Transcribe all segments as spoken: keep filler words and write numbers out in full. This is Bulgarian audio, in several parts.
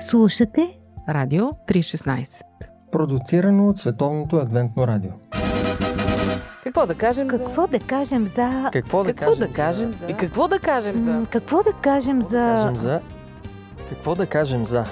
Слушате Радио триста и шестнадесет, продуцирано от Световното Адвентно радио. Какво да кажем? Какво да кажем за? Какво да кажем за? Какво да кажем за? Какво да кажем за? Какво да кажем за?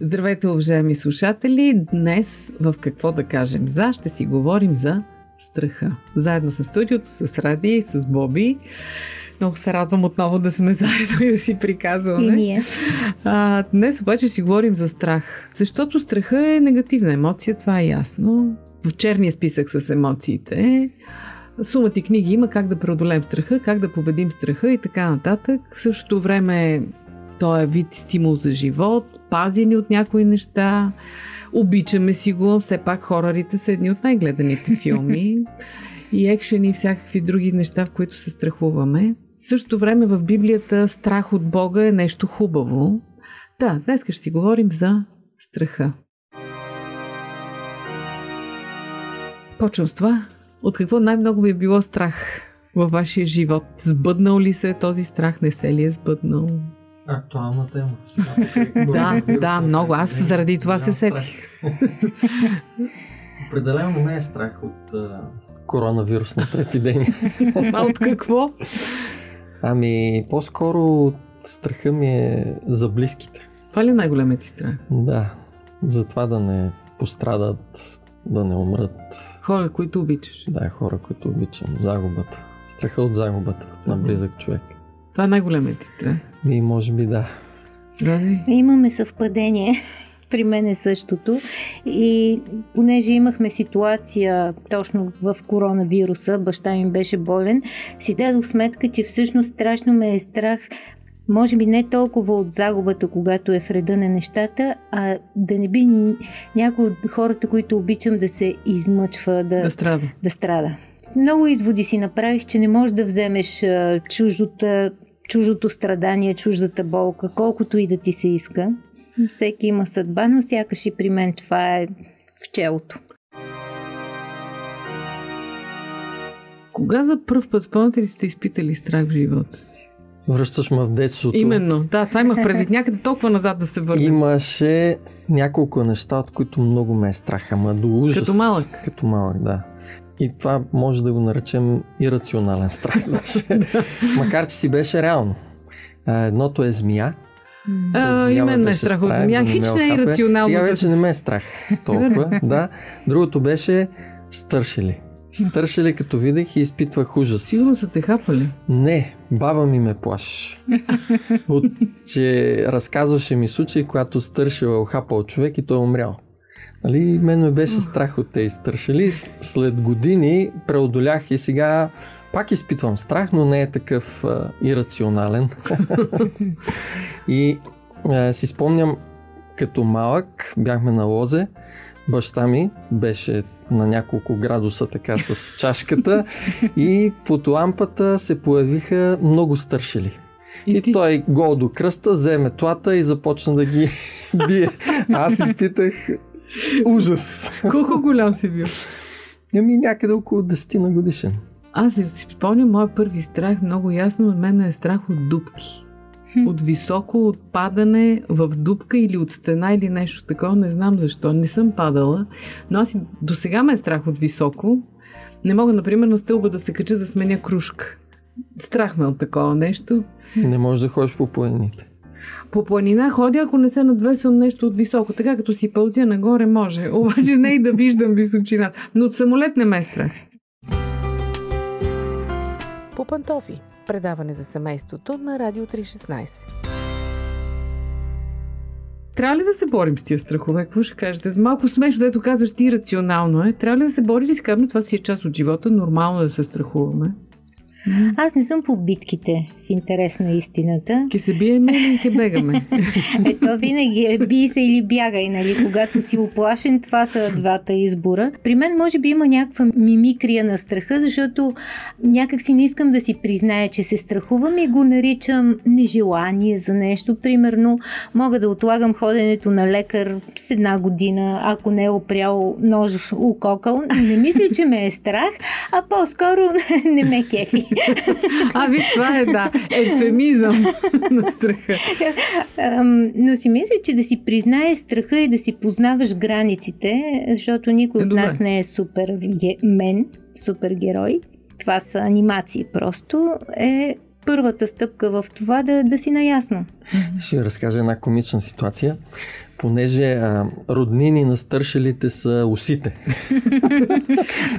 Здравейте, уважаеми слушатели! Днес в Какво да кажем за ще си говорим за страха. Заедно с студиото, с Ради и с Боби. Много се радвам отново да сме заедно и да си приказваме. И ние. А, днес обаче си говорим за страх. Защото страха е негативна емоция, това е ясно. В черния списък с емоциите. Сумата и книги има как да преодолем страха, как да победим страха и така нататък. В същото време той е вид стимул за живот, пази ни от някои неща, обичаме си го, все пак хорорите са едни от най-гледаните филми и екшени и всякакви други неща, в които се страхуваме. В същото време в Библията страх от Бога е нещо хубаво. Да, днес ще си говорим за страха. Почвам с това. От какво най-много ви е било страх във вашия живот? Сбъднал ли се този страх? Не се ли е сбъднал? Актуална тема. Да, да, много. Аз заради това се сетих. Определено не е страх от а, коронавирусната епидемия. А от какво? Ами, по-скоро страха ми е за близките. Това ли е най-големият ти страх? Да. За това да не пострадат, да не умрат. Хора, които обичаш. Да, хора, които обичам. Загубата. Страха от загубата на близък човек. Това е най-големият ти страх. И може би да. Ради? Имаме съвпадение. При мен е същото. И понеже имахме ситуация точно в коронавируса, баща ми беше болен, си дадох сметка, че всъщност страшно ме е страх, може би не толкова от загубата, когато е вреда на нещата, а да не би някой от хората, които обичам, да се измъчва, да, да страда. Да страда. Много изводи си направих, че не можеш да вземеш чуждата чуждото страдание, чуждата болка, колкото и да ти се иска. Всеки има съдба, но сякаш и при мен това е в челото. Кога за пръв път, спомняте ли сте изпитали страх в живота си? Връщаш ме в детството. Именно, да, това имах предвид. Някъде толкова назад да се върнем. Имаше няколко неща, от които много ме е страх, ама до ужас. Като малък? Като малък, да. И това може да го наречем ирационален страх. Макар, че си беше реално. Едното е змия. А, именно е страх от змия. Хична е ирационална. Сега вече не ме е страх толкова. Да. Другото беше стършели. Стършели като видех и изпитвах ужас. Сигурно са те хапали? Не, баба ми ме плаши. От, че разказваше ми случай, когато стършела хапал човек и той умрял. Нали, мен ме беше страх от тези стършели. След години преодолях и сега пак изпитвам страх, но не е такъв а, ирационален. И а, си спомням, като малък бяхме на лозе, баща ми беше на няколко градуса така с чашката и под лампата се появиха много стършели. И, и той гол до кръста, вземе тлата и започна да ги бие. Аз изпитах ужас. Колко голям си бил? Ами някъде около десет на годишен. Аз си спомням, моят първи страх много ясно от мен е страх от дупки. От високо, от падане в дупка или от стена или нещо такова. Не знам защо, не съм падала. Но аз и до сега ме е страх от високо. Не мога, например, на стълба да се кача да сменя крушка. Страх ме от такова нещо. Не можеш да ходиш по планините. По планина ходя, ако не се надвесвам нещо от високо. Така като си пълзя нагоре може. Обаче не и да виждам височината. Но от самолет не ме страх. По пантофи. Предаване за семейството на Радио триста и шестнадесет. Трябва ли да се борим с тия страхове? Какво ще кажете? Малко смешно, дето казваш ти рационално е. Трябва ли да се борим? Казвам, това си е част от живота. Нормално да се страхуваме. Mm-hmm. Аз не съм по битките, в интерес на истината. Ке се биеме или ке бегаме? Ето винаги е бий се или бягай, нали? Когато си оплашен, това са двата избора. При мен може би има някаква мимикрия на страха, защото някак си не искам да си призная, че се страхувам и го наричам нежелание за нещо. Примерно, мога да отлагам ходенето на лекар с една година, ако не е опрял нож в ококъл. Не мисля, че ме е страх, а по-скоро не ме кефи. А, виж, това е, да, ефемизъм на страха. Но си мисля, че да си признаеш страха и да си познаваш границите, защото никой е, от нас не е супермен, супергерой. Това са анимации просто. Е първата стъпка в това да, да си наясно. Ще разкажа една комична ситуация. Понеже а, роднини на стършелите са усите.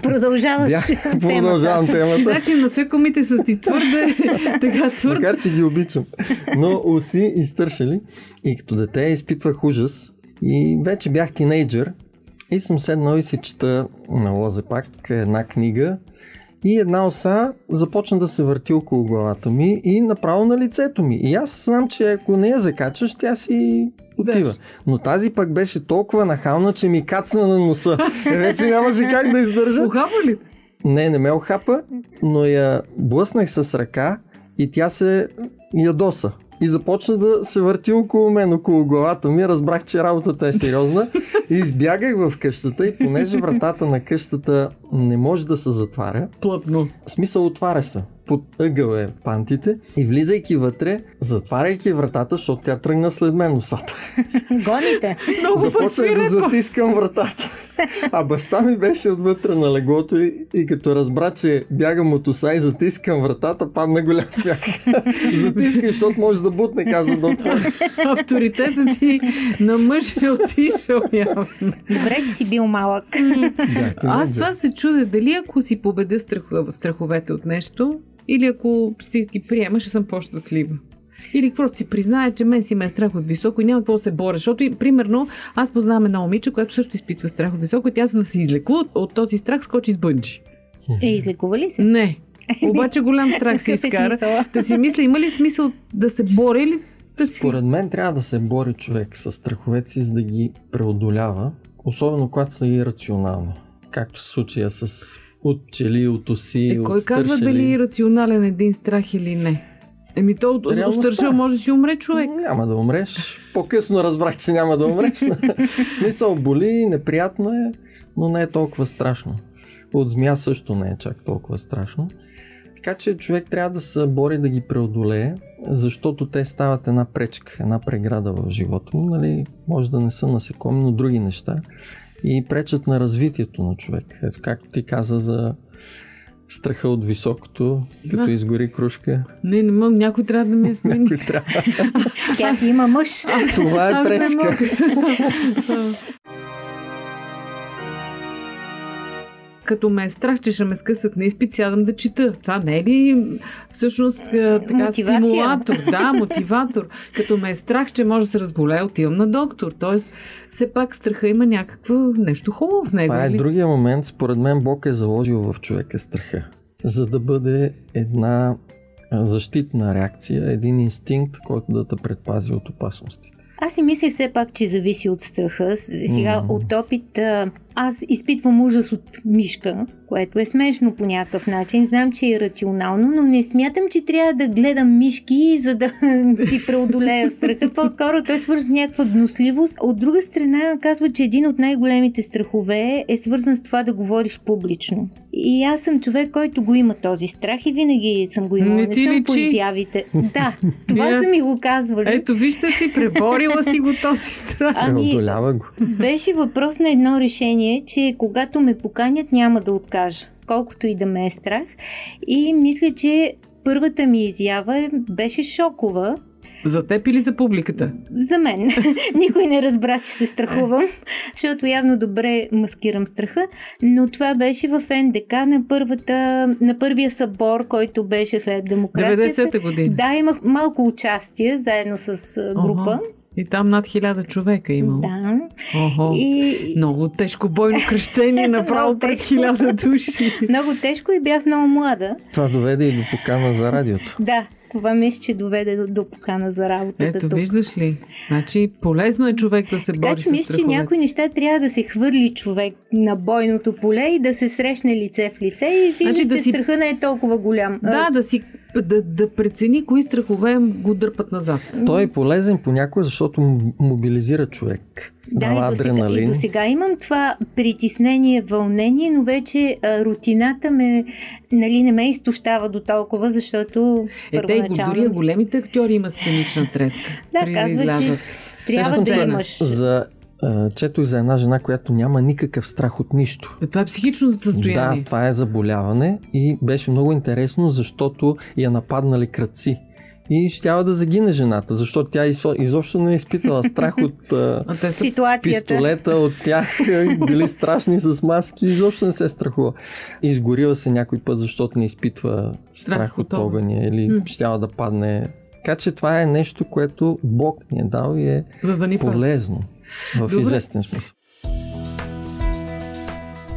Продължаваш темата. Продължавам темата. Значи насекомите са ти твърде, така твърде. Макар, че ги обичам. Но уси и стършели. И като дете изпитвах ужас. И вече бях тинейджър. И съм седнал и си чета на лозе пак една книга. И една оса започна да се върти около главата ми и направо на лицето ми. И аз знам, че ако не я закачаш, тя си отива. Но тази пък беше толкова нахална, че ми кацна на носа. Вече нямаше как да издържа. Охапа ли? Не, не ме охапа, но я блъснах с ръка и тя се ядоса. И започна да се върти около мен, около главата ми. Разбрах, че работата е сериозна. И избягах в къщата и понеже вратата на къщата не може да се затваря. Плътно. В смисъл, отваря се. Под ъгъл е пантите. И влизайки вътре, затваряйки вратата, защото тя тръгна след мен носата. Гоните! Започнах да затискам вратата. А баща ми беше отвътре на леглото и, и като разбра, че бягам от уса и затискам вратата, падна голям смях. Затискай, защото можеш да бутне, каза да отвори. Авторитетът ти на мъж е отишъл явно. Добре, че си бил малък. Да, аз това се чудя, дали ако си победя страхов... страховете от нещо, или ако си ги приемаш, съм по-щастлива. Или просто си признае, че мен си ме е страх от високо и няма какво да се боря. Защото, и, примерно, аз познавам една момиче, която също изпитва страх от високо и тя, за да се излекува от този страх, скочи с бънджи. Е, излекува ли се? Не. Обаче голям страх си изкара. Да си мисля, има ли смисъл да се боря или да си... Според мен трябва да се бори човек с страховете си, за да ги преодолява. Особено когато са ирационални. Както в случая с от пчели, от оси, е, от кой стършели. Кой казва дали е рационален един страх или не? Еми то от стършел може да си умре човек. Няма да умреш. По-късно разбрах, че няма да умреш. В смисъл, боли, неприятно е, но не е толкова страшно. От змия също не е чак толкова страшно. Така че човек трябва да се бори да ги преодолее, защото те стават една пречка, една преграда в живота му. Нали? Може да не са насекоми, но други неща. И пречат на развитието на човек. Ето както ти каза за страха от високото, като да. Изгори крушка. Не, не мога, някой трябва да ми я смени. Някой трябва. Тя си има мъж. А, това е пречка. Като ме е страх, че ще ме скъсат на изпит, сядам да чета. Това не е ли всъщност така, стимулатор? Да, мотиватор. Като ме е страх, че може да се разболея, отивам на доктор. Тоест, все пак страха има някакво нещо хубаво в него. Това е ли? Другия момент. Според мен Бог е заложил в човека страха. За да бъде една защитна реакция, един инстинкт, който да те предпази от опасностите. Аз си мисля все пак, че зависи от страха. Сега mm. от опит аз изпитвам ужас от мишка, което е смешно по някакъв начин. Знам, че е рационално, но не смятам, че трябва да гледам мишки, за да си преодолея страха. По-скоро той е свързан с някаква гнусливост. От друга страна казва, че един от най-големите страхове е свързан с това да говориш публично. И аз съм човек, който го има този страх и винаги съм го имал. Не, не съм личи по изявите. Да, това yeah. са ми го казвали. Ето, вижте си, преборила си го този страх. Ами, преодолява го. Беше въпрос на едно решение, че когато ме поканят, няма да откажа, колкото и да ме е страх. И мисля, че първата ми изява беше шокова. За теб или за публиката? За мен. Никой не разбра, че се страхувам, защото явно добре маскирам страха, но това беше в ен де ка на, първата, на първия събор, който беше след демокрацията. деветдесета година. Да, имах малко участие заедно с група. Uh-huh. И там над хиляда човека имало. Да. Охо, и... много тежко бойно кръщение, направо пред хиляда души. Много тежко и бях много млада. Това доведе и до покана за радиото. Да, това мисля, че доведе до, до покана за работата. Ето, тук. Виждаш ли? Значи полезно е човек да се бори с страховете. Така че мисля, че някои неща трябва да се хвърли човек на бойното поле и да се срещне лице в лице и вижда, значи, да че си... страха не е толкова голям. Да, а... да си Да, да прецени кои страхове го дърпат назад. Той е полезен понякога, защото мобилизира човек. Да, и досега, и досега имам това притеснение, вълнение, но вече а, рутината ме, нали, не ме изтощава до толкова, защото е, първоначално... Дори големите актьори имат сценична треска. Да, казва, да че трябва Сещам да се, имаш... За... Чето и за една жена, която няма никакъв страх от нищо. Е, това е психично състояние. Да, това е заболяване и беше много интересно, защото я нападнали крадци. И щяла да загине жената, защото тя изобщо не е изпитала страх от пистолета, от тях били страшни с маски, изобщо не се страхува. Изгорила се някой път, защото не изпитва страх, страх от огъня или м. щяла да падне. Така че това е нещо, което Бог ни е дал и е да полезно. В Добре. Известен смисъл.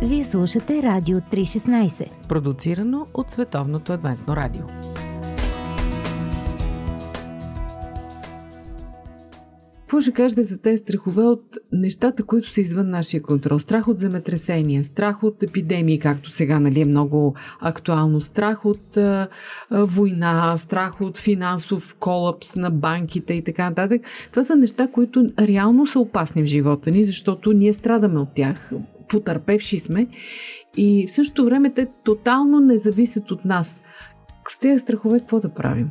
Вие слушате Радио три шестнайсет, продуцирано от Световното Адвентно радио. Какво ще кажете за тези страхове от нещата, които са извън нашия контрол? Страх от земетресения, страх от епидемии, както сега, нали, е много актуално, страх от а, а, война, страх от финансов колапс на банките и така нататък. Това са неща, които реално са опасни в живота ни, защото ние страдаме от тях, потърпевши сме и в същото време те тотално не зависят от нас. С тези страхове какво да правим?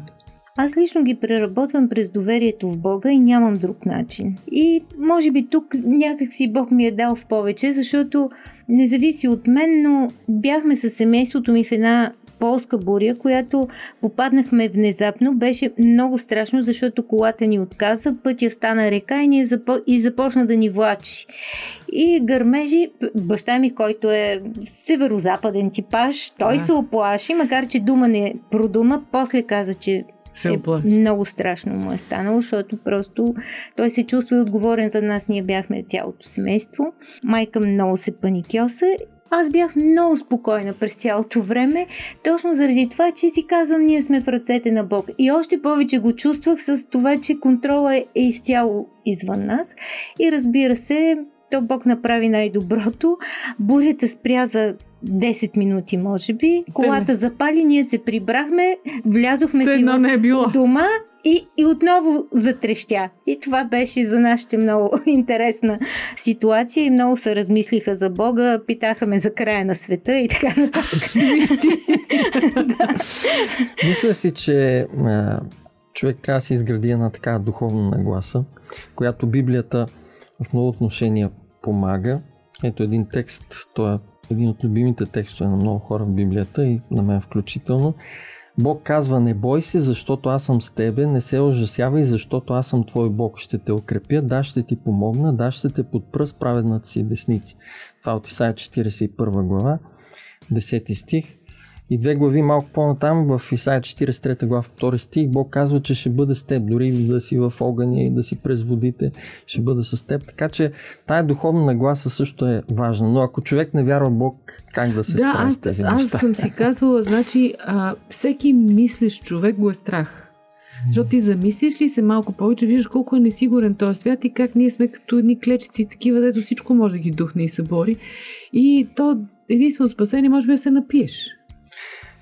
Аз лично ги преработвам през доверието в Бога и нямам друг начин. И може би тук някакси Бог ми е дал в повече, защото не зависи от мен, но бяхме със семейството ми в една полска буря, която попаднахме внезапно. Беше много страшно, защото колата ни отказа, пътя стана река и, ни запо... и започна да ни влачи. И гърмежи, баща ми, който е северо-западен типаж, той а. се оплаши, макар че дума не продума, после каза, че Е, много страшно му е станало, защото просто той се чувства и отговорен за нас. Ние бяхме цялото семейство. Майка много се паникьоса. Аз бях много спокойна през цялото време, точно заради това, че си казвам, ние сме в ръцете на Бог. И още повече го чувствах с това, че контрола е изцяло извън нас. И разбира се, то Бог направи най-доброто. Бурята спря за десет минути, може би. Колата запали, ние се прибрахме, влязохме си в дома и, и отново затрещя. И това беше за нашите много интересна ситуация и много се размислиха за Бога, питаха ме за края на света и така нататък. Мисля си, че човек трябва да се изгради една така духовна нагласа, която Библията в много отношения помага. Ето един текст, той е един от любимите текстове на много хора в Библията и на мен включително. Бог казва: не бой се, защото аз съм с тебе, не се ужасявай, защото аз съм твой Бог, ще те укрепя, да, ще ти помогна, да, ще те подпра с праведната си десница. Това от Исаия четирийсет и първа глава, десети стих. И две глави малко по-натам, в Исаия четирийсет и трета глава, втори стих, Бог казва, че ще бъде с теб, дори да си в огъня и да си през водите, ще бъде с теб. Така че тая духовна нагласа също е важна. Но ако човек не вярва Бог, как да се да, справи аз, с тези неща? Аз съм си казвала, значи а, всеки мислещ човек го е страх. Защото ти замислиш ли се малко повече, виждаш колко е несигурен този свят и как ние сме като едни клечици, такива, дето всичко може да ги духне и събори. И то единствено спасение може би да се напиеш.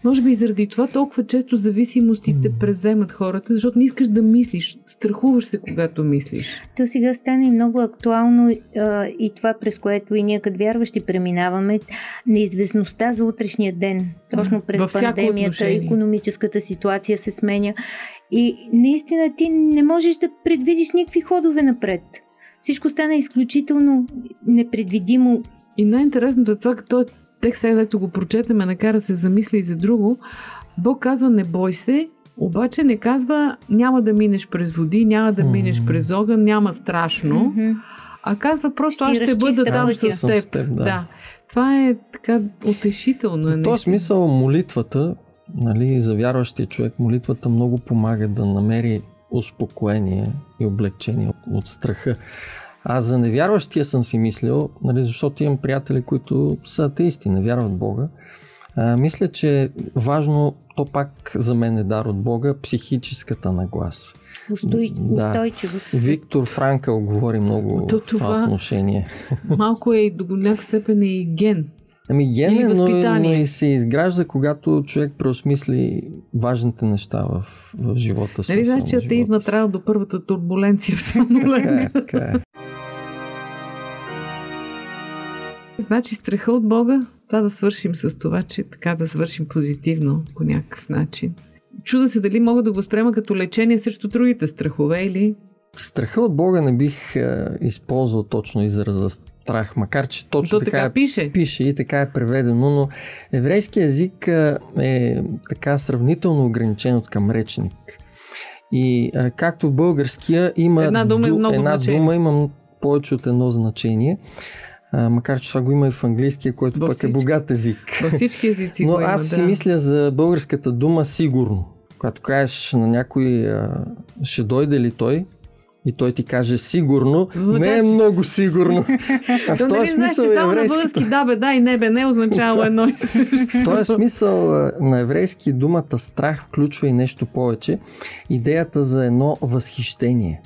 Може би и заради това толкова често зависимостите превземат хората, защото не искаш да мислиш, страхуваш се, когато мислиш. То сега стана и много актуално а, и това, през което и ние като вярващи преминаваме, неизвестността за утрешния ден. Точно през във пандемията, икономическата ситуация се сменя и наистина ти не можеш да предвидиш никакви ходове напред. Всичко стана изключително непредвидимо. И най-интересното е това, като е текст, сега дето го прочетаме, накара се замисли и за друго. Бог казва: не бой се, обаче не казва няма да минеш през води, няма да минеш през огън, няма страшно, mm-hmm. а казва просто ще аз ще бъда там с теб. С теб да. Да. Това е така утешително. В този смисъл молитвата, нали, за вярващия човек, молитвата много помага да намери успокоение и облегчение от страха. Аз за невярващия съм си мислил, нали, защото имам приятели, които са атеисти, не вярват в Бога. А, мисля, че важно, то пак за мен е дар от Бога, психическата нагласа. Устой, да. Устойчивост. Виктор Франкъл говори много то, в това отношение. Малко е до голяма степен и ген. Ами ген е, но, но и се изгражда, когато човек преосмисли важните неща в, в живота си. Нали знаеш, че атеизма трябва до първата турбуленция в самолета. Така е, така е. Значи страха от Бога, това да свършим с това, че така да свършим позитивно по някакъв начин. Чуда се дали мога да го спрема като лечение срещу другите страхове или... Страха от Бога не бих е, използвал точно израза страх, макар че точно така, така пише. пише и така е преведено, но еврейският език е, е така сравнително ограничен от към речник. И е, както в българския има една дума, ду, е една дума има повече от едно значение. А, макар че това го има и в английския, който пък е богат език. Във всички езици го има, да. Но аз си мисля за българската дума сигурно. Когато кажеш на някой а, ще дойде ли той, и той ти каже сигурно, не е много сигурно. А в този смисъл е еврейската... български да бе, да и не бе, не означава едно и също. В този смисъл на еврейски думата страх включва и нещо повече. Идеята за едно възхищение.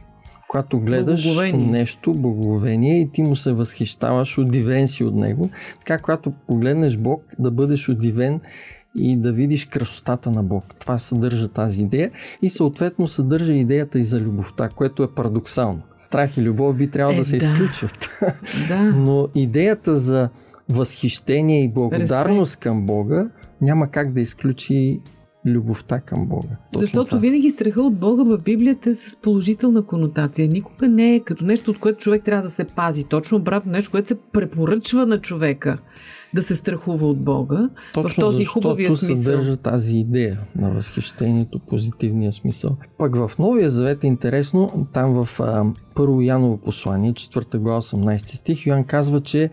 Когато гледаш благоговение. нещо, благоговение и ти му се възхищаваш, удивен си от него. Така, когато погледнеш Бог, да бъдеш удивен и да видиш красотата на Бог. Това съдържа тази идея и съответно съдържа идеята и за любовта, което е парадоксално. Страх и любов би трябвало е, да се да. изключват. Да. Но идеята за възхищение и благодарност Респект. към Бога няма как да изключи любовта към Бога. Точно Защото това. винаги страха от Бога в Библията е с положителна конотация. Никога не е като нещо, от което човек трябва да се пази. Точно обратно, нещо, което се препоръчва на човека да се страхува от Бога. Точно в този хубавия смисъл. Точно защото съдържа тази идея на възхищението, позитивния смисъл. Пък в Новия Завет е интересно, там в а, Първо Яново послание, четвърта глава, осемнайсети стих, Йоан казва, че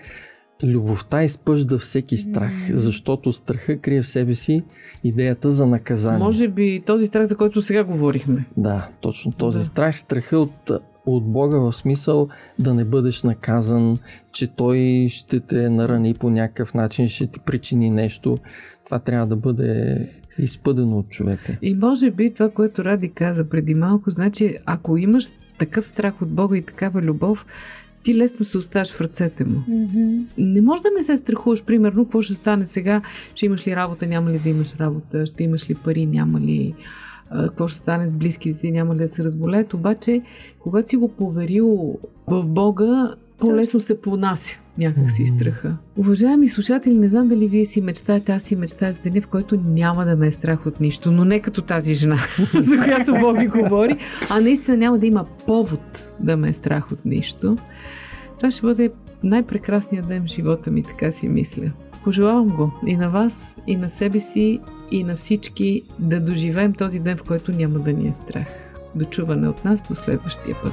любовта изпъжда всеки страх, защото страха крие в себе си идеята за наказание. Може би този страх, за който сега говорихме. Да, точно този да. страх, страха от, от Бога в смисъл да не бъдеш наказан, че Той ще те нарани по някакъв начин, ще ти причини нещо. Това трябва да бъде изпъдено от човека. И може би това, което Ради каза преди малко, значи ако имаш такъв страх от Бога и такава любов, ти лесно се оставаш в ръцете му. Mm-hmm. Не можеш да не се страхуваш, примерно, какво ще стане сега, ще имаш ли работа, няма ли да имаш работа, ще имаш ли пари, няма ли, какво ще стане с близките ти, няма ли да се разболеят. Обаче, когато си го поверил в Бога, по-лесно се понася някак си страха. Mm-hmm. Уважаеми слушатели, не знам дали вие си мечтаете, аз си мечтая за деня, в който няма да ме е страх от нищо, но не като тази жена, за която Боби говори, а наистина няма да има повод да ме е страх от нищо. Това ще бъде най-прекрасният ден в живота ми, така си мисля. Пожелавам го и на вас, и на себе си, и на всички да доживеем този ден, в който няма да ни е страх. До чуване от нас до следващия път.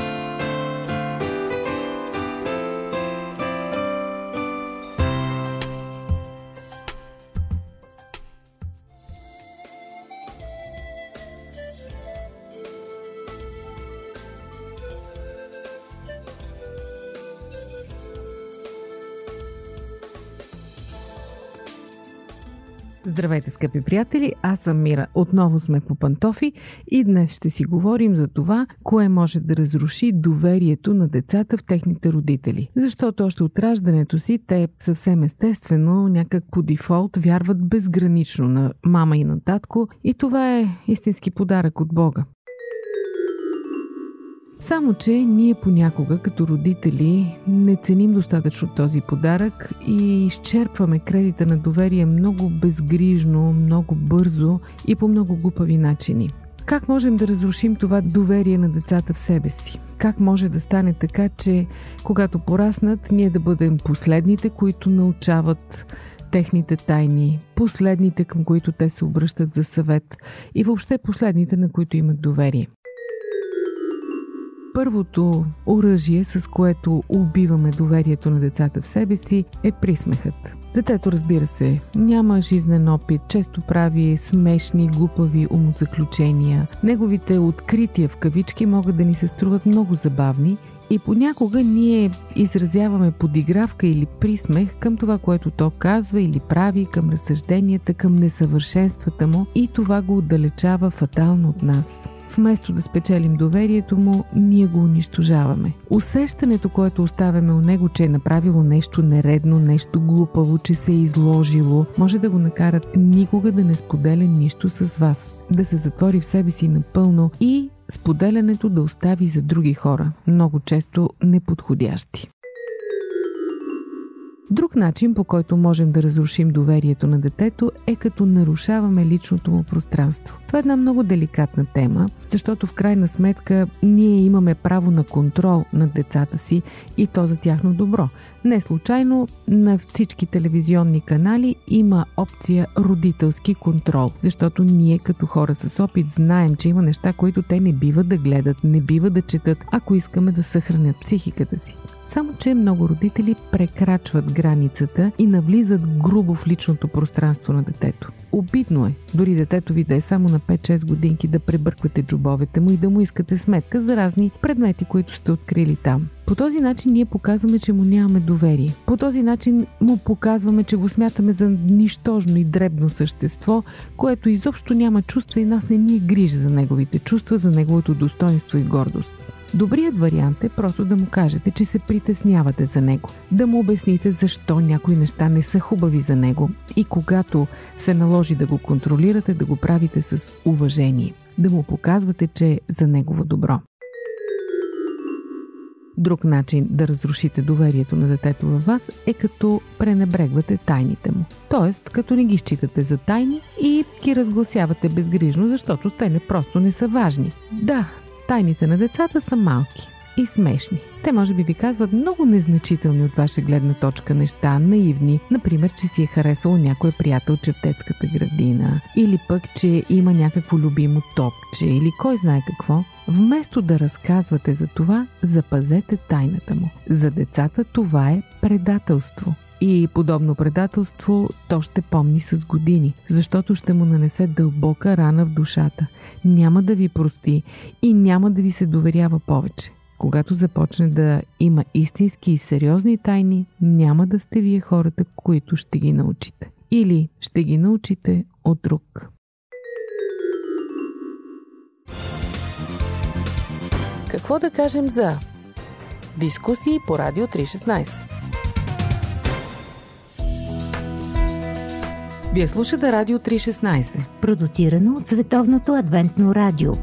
Здравейте, скъпи приятели, аз съм Мира. Отново сме по пантофи и днес ще си говорим за това, кое може да разруши доверието на децата в техните родители. Защото още от раждането си те съвсем естествено, някак по дефолт, вярват безгранично на мама и на татко и това е истински подарък от Бога. Само че ние понякога като родители не ценим достатъчно този подарък и изчерпваме кредита на доверие много безгрижно, много бързо и по много глупави начини. Как можем да разрушим това доверие на децата в себе си? Как може да стане така, че когато пораснат, ние да бъдем последните, които научават техните тайни, последните, към които те се обръщат за съвет и въобще последните, на които имат доверие? Първото оръжие, с което убиваме доверието на децата в себе си, е присмехът. Детето, разбира се, няма жизнен опит, често прави смешни, глупави умозаключения. Неговите открития в кавички могат да ни се струват много забавни и понякога ние изразяваме подигравка или присмех към това, което то казва или прави, към разсъжденията, към несъвършенствата му, и това го отдалечава фатално от нас. Вместо да спечелим доверието му, ние го унищожаваме. Усещането, което оставяме у него, че е направило нещо нередно, нещо глупаво, че се е изложило, може да го накарат никога да не споделя нищо с вас, да се затвори в себе си напълно и споделянето да остави за други хора, много често неподходящи. Друг начин, по който можем да разрушим доверието на детето, е като нарушаваме личното му пространство. Това е една много деликатна тема, защото в крайна сметка ние имаме право на контрол над децата си и то за тяхно добро. Не случайно на всички телевизионни канали има опция родителски контрол, защото ние като хора с опит знаем, че има неща, които те не бива да гледат, не бива да четат, ако искаме да съхранят психиката си. Само че много родители прекрачват границата и навлизат грубо в личното пространство на детето. Обидно е, дори детето ви да е само на пет-шест годинки, да пребърквате джобовете му и да му искате сметка за разни предмети, които сте открили там. По този начин ние показваме, че му нямаме доверие. По този начин му показваме, че го смятаме за нищожно и дребно същество, което изобщо няма чувства и нас не ни е грижа за неговите чувства, за неговото достоинство и гордост. Добрият вариант е просто да му кажете, че се притеснявате за него, да му обясните защо някои неща не са хубави за него и когато се наложи да го контролирате, да го правите с уважение, да му показвате, че е за негово добро. Друг начин да разрушите доверието на детето във вас е като пренебрегвате тайните му. Тоест, като не ги считате за тайни и ги разгласявате безгрижно, защото те не просто не са важни. Да, тайните на децата са малки и смешни. Те може би ви казват много незначителни от ваша гледна точка неща, наивни. Например, че си е харесало някой приятелче в детската градина, или пък, че има някакво любимо топче, или кой знае какво. Вместо да разказвате за това, запазете тайната му. За децата това е предателство. И подобно предателство то ще помни с години, защото ще му нанесе дълбока рана в душата. Няма да ви прости и няма да ви се доверява повече. Когато започне да има истински и сериозни тайни, няма да сте вие хората, които ще ги научите. Или ще ги научите от друг. Какво да кажем за дискусии по Радио триста и шестнадесет? Вие слушате Радио триста и шестнадесет, продуцирано от Световното Адвентно радио.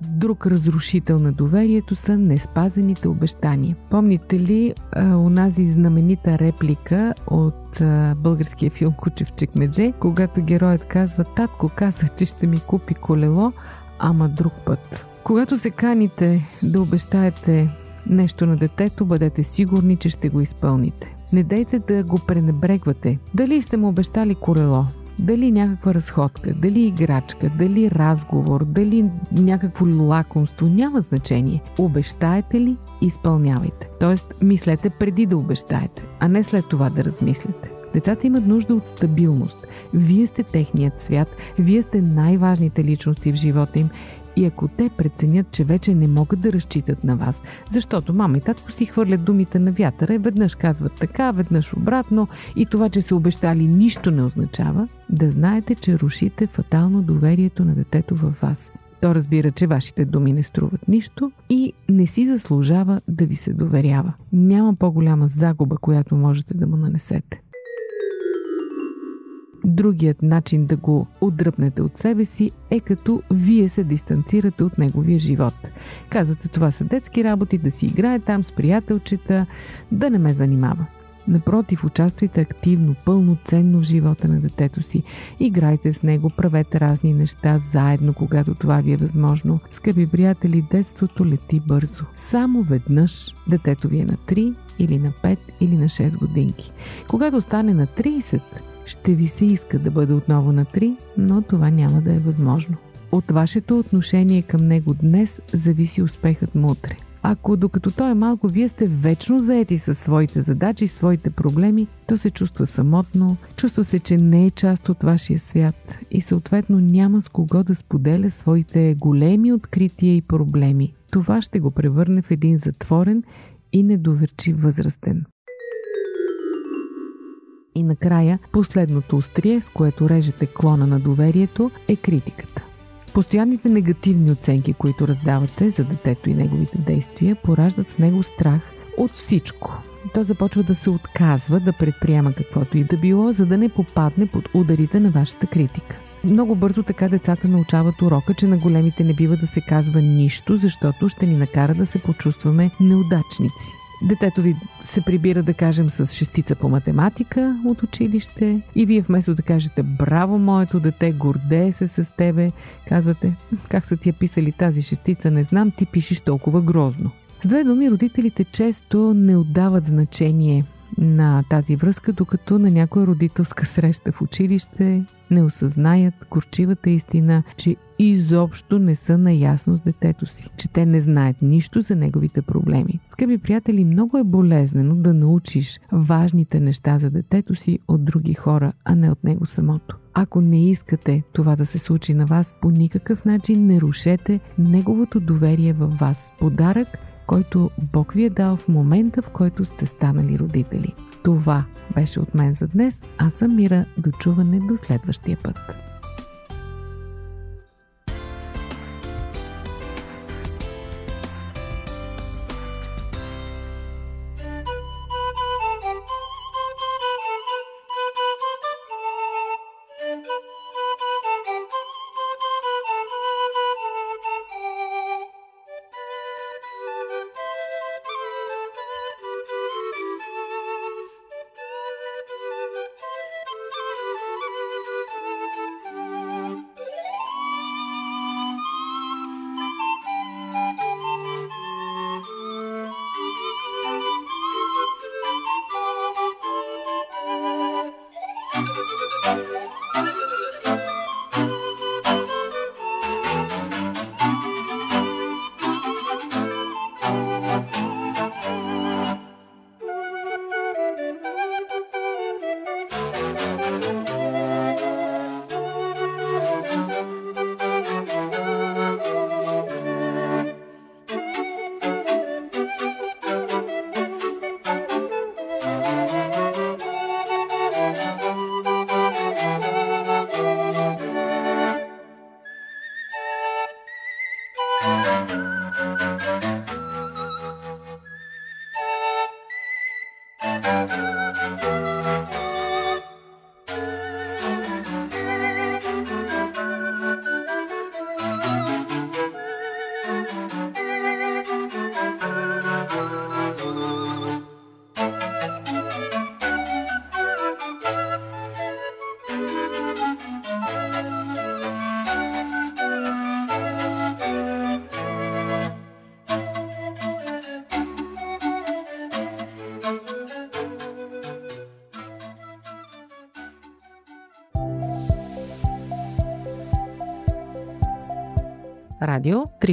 Друг разрушител на доверието са неспазените обещания. Помните ли а, онази знаменита реплика от а, българския филм Кучевчик медже, когато героят казва: "Татко каза, че ще ми купи колело, ама друг път"? Когато се каните да обещаете нещо на детето, бъдете сигурни, че ще го изпълните. Не дейте да го пренебрегвате. Дали сте му обещали колело, дали някаква разходка, дали играчка, дали разговор, дали някакво лакомство, няма значение. Обещаете ли, изпълнявайте. Тоест, мислете преди да обещаете, а не след това да размислите. Децата имат нужда от стабилност. Вие сте техният свят, вие сте най-важните личности в живота им. И ако те преценят, че вече не могат да разчитат на вас, защото мама и татко си хвърлят думите на вятъра, веднъж казват така, веднъж обратно, и това, че са обещали, нищо не означава, да знаете, че рушите фатално доверието на детето във вас. То разбира, че вашите думи не струват нищо и не си заслужава да ви се доверява. Няма по-голяма загуба, която можете да му нанесете. Другият начин да го отдръпнете от себе си е като вие се дистанцирате от неговия живот. Казвате: "Това са детски работи, да си играе там с приятелчета, да не ме занимава." Напротив, участвайте активно, пълноценно в живота на детето си. Играйте с него, правете разни неща заедно, когато това ви е възможно. Скъпи приятели, детството лети бързо. Само веднъж детето ви е на три или на пет или на шест годинки. Когато стане на трийсет, ще ви се иска да бъде отново на три, но това няма да е възможно. От вашето отношение към него днес зависи успехът му утре. Ако докато той е малко, вие сте вечно заети със своите задачи, своите проблеми, то се чувства самотно, чувства се, че не е част от вашия свят и съответно няма с кого да споделя своите големи открития и проблеми. Това ще го превърне в един затворен и недоверчив възрастен. И накрая, последното острие, с което режете клона на доверието, е критиката. Постоянните негативни оценки, които раздавате за детето и неговите действия, пораждат в него страх от всичко. Той започва да се отказва да предприема каквото и да било, за да не попадне под ударите на вашата критика. Много бързо така децата научават урока, че на големите не бива да се казва нищо, защото ще ни накара да се почувстваме неудачници. Детето ви се прибира, да кажем, с шестица по математика от училище и вие вместо да кажете «Браво, моето дете, гордее се с тебе», казвате «Как са ти я писали тази шестица, не знам, ти пишеш толкова грозно». С две думи, родителите често не отдават значение на тази връзка, докато на някоя родителска среща в училище не осъзнаят горчивата истина, че изобщо не са наясно с детето си, че те не знаят нищо за неговите проблеми. Скъпи приятели, много е болезнено да научиш важните неща за детето си от други хора, а не от него самото. Ако не искате това да се случи на вас, по никакъв начин не рушете неговото доверие във вас. Подарък, който Бог ви е дал в момента, в който сте станали родители. Това беше от мен за днес. Аз съм Мира. До чуване до следващия път. Радио триста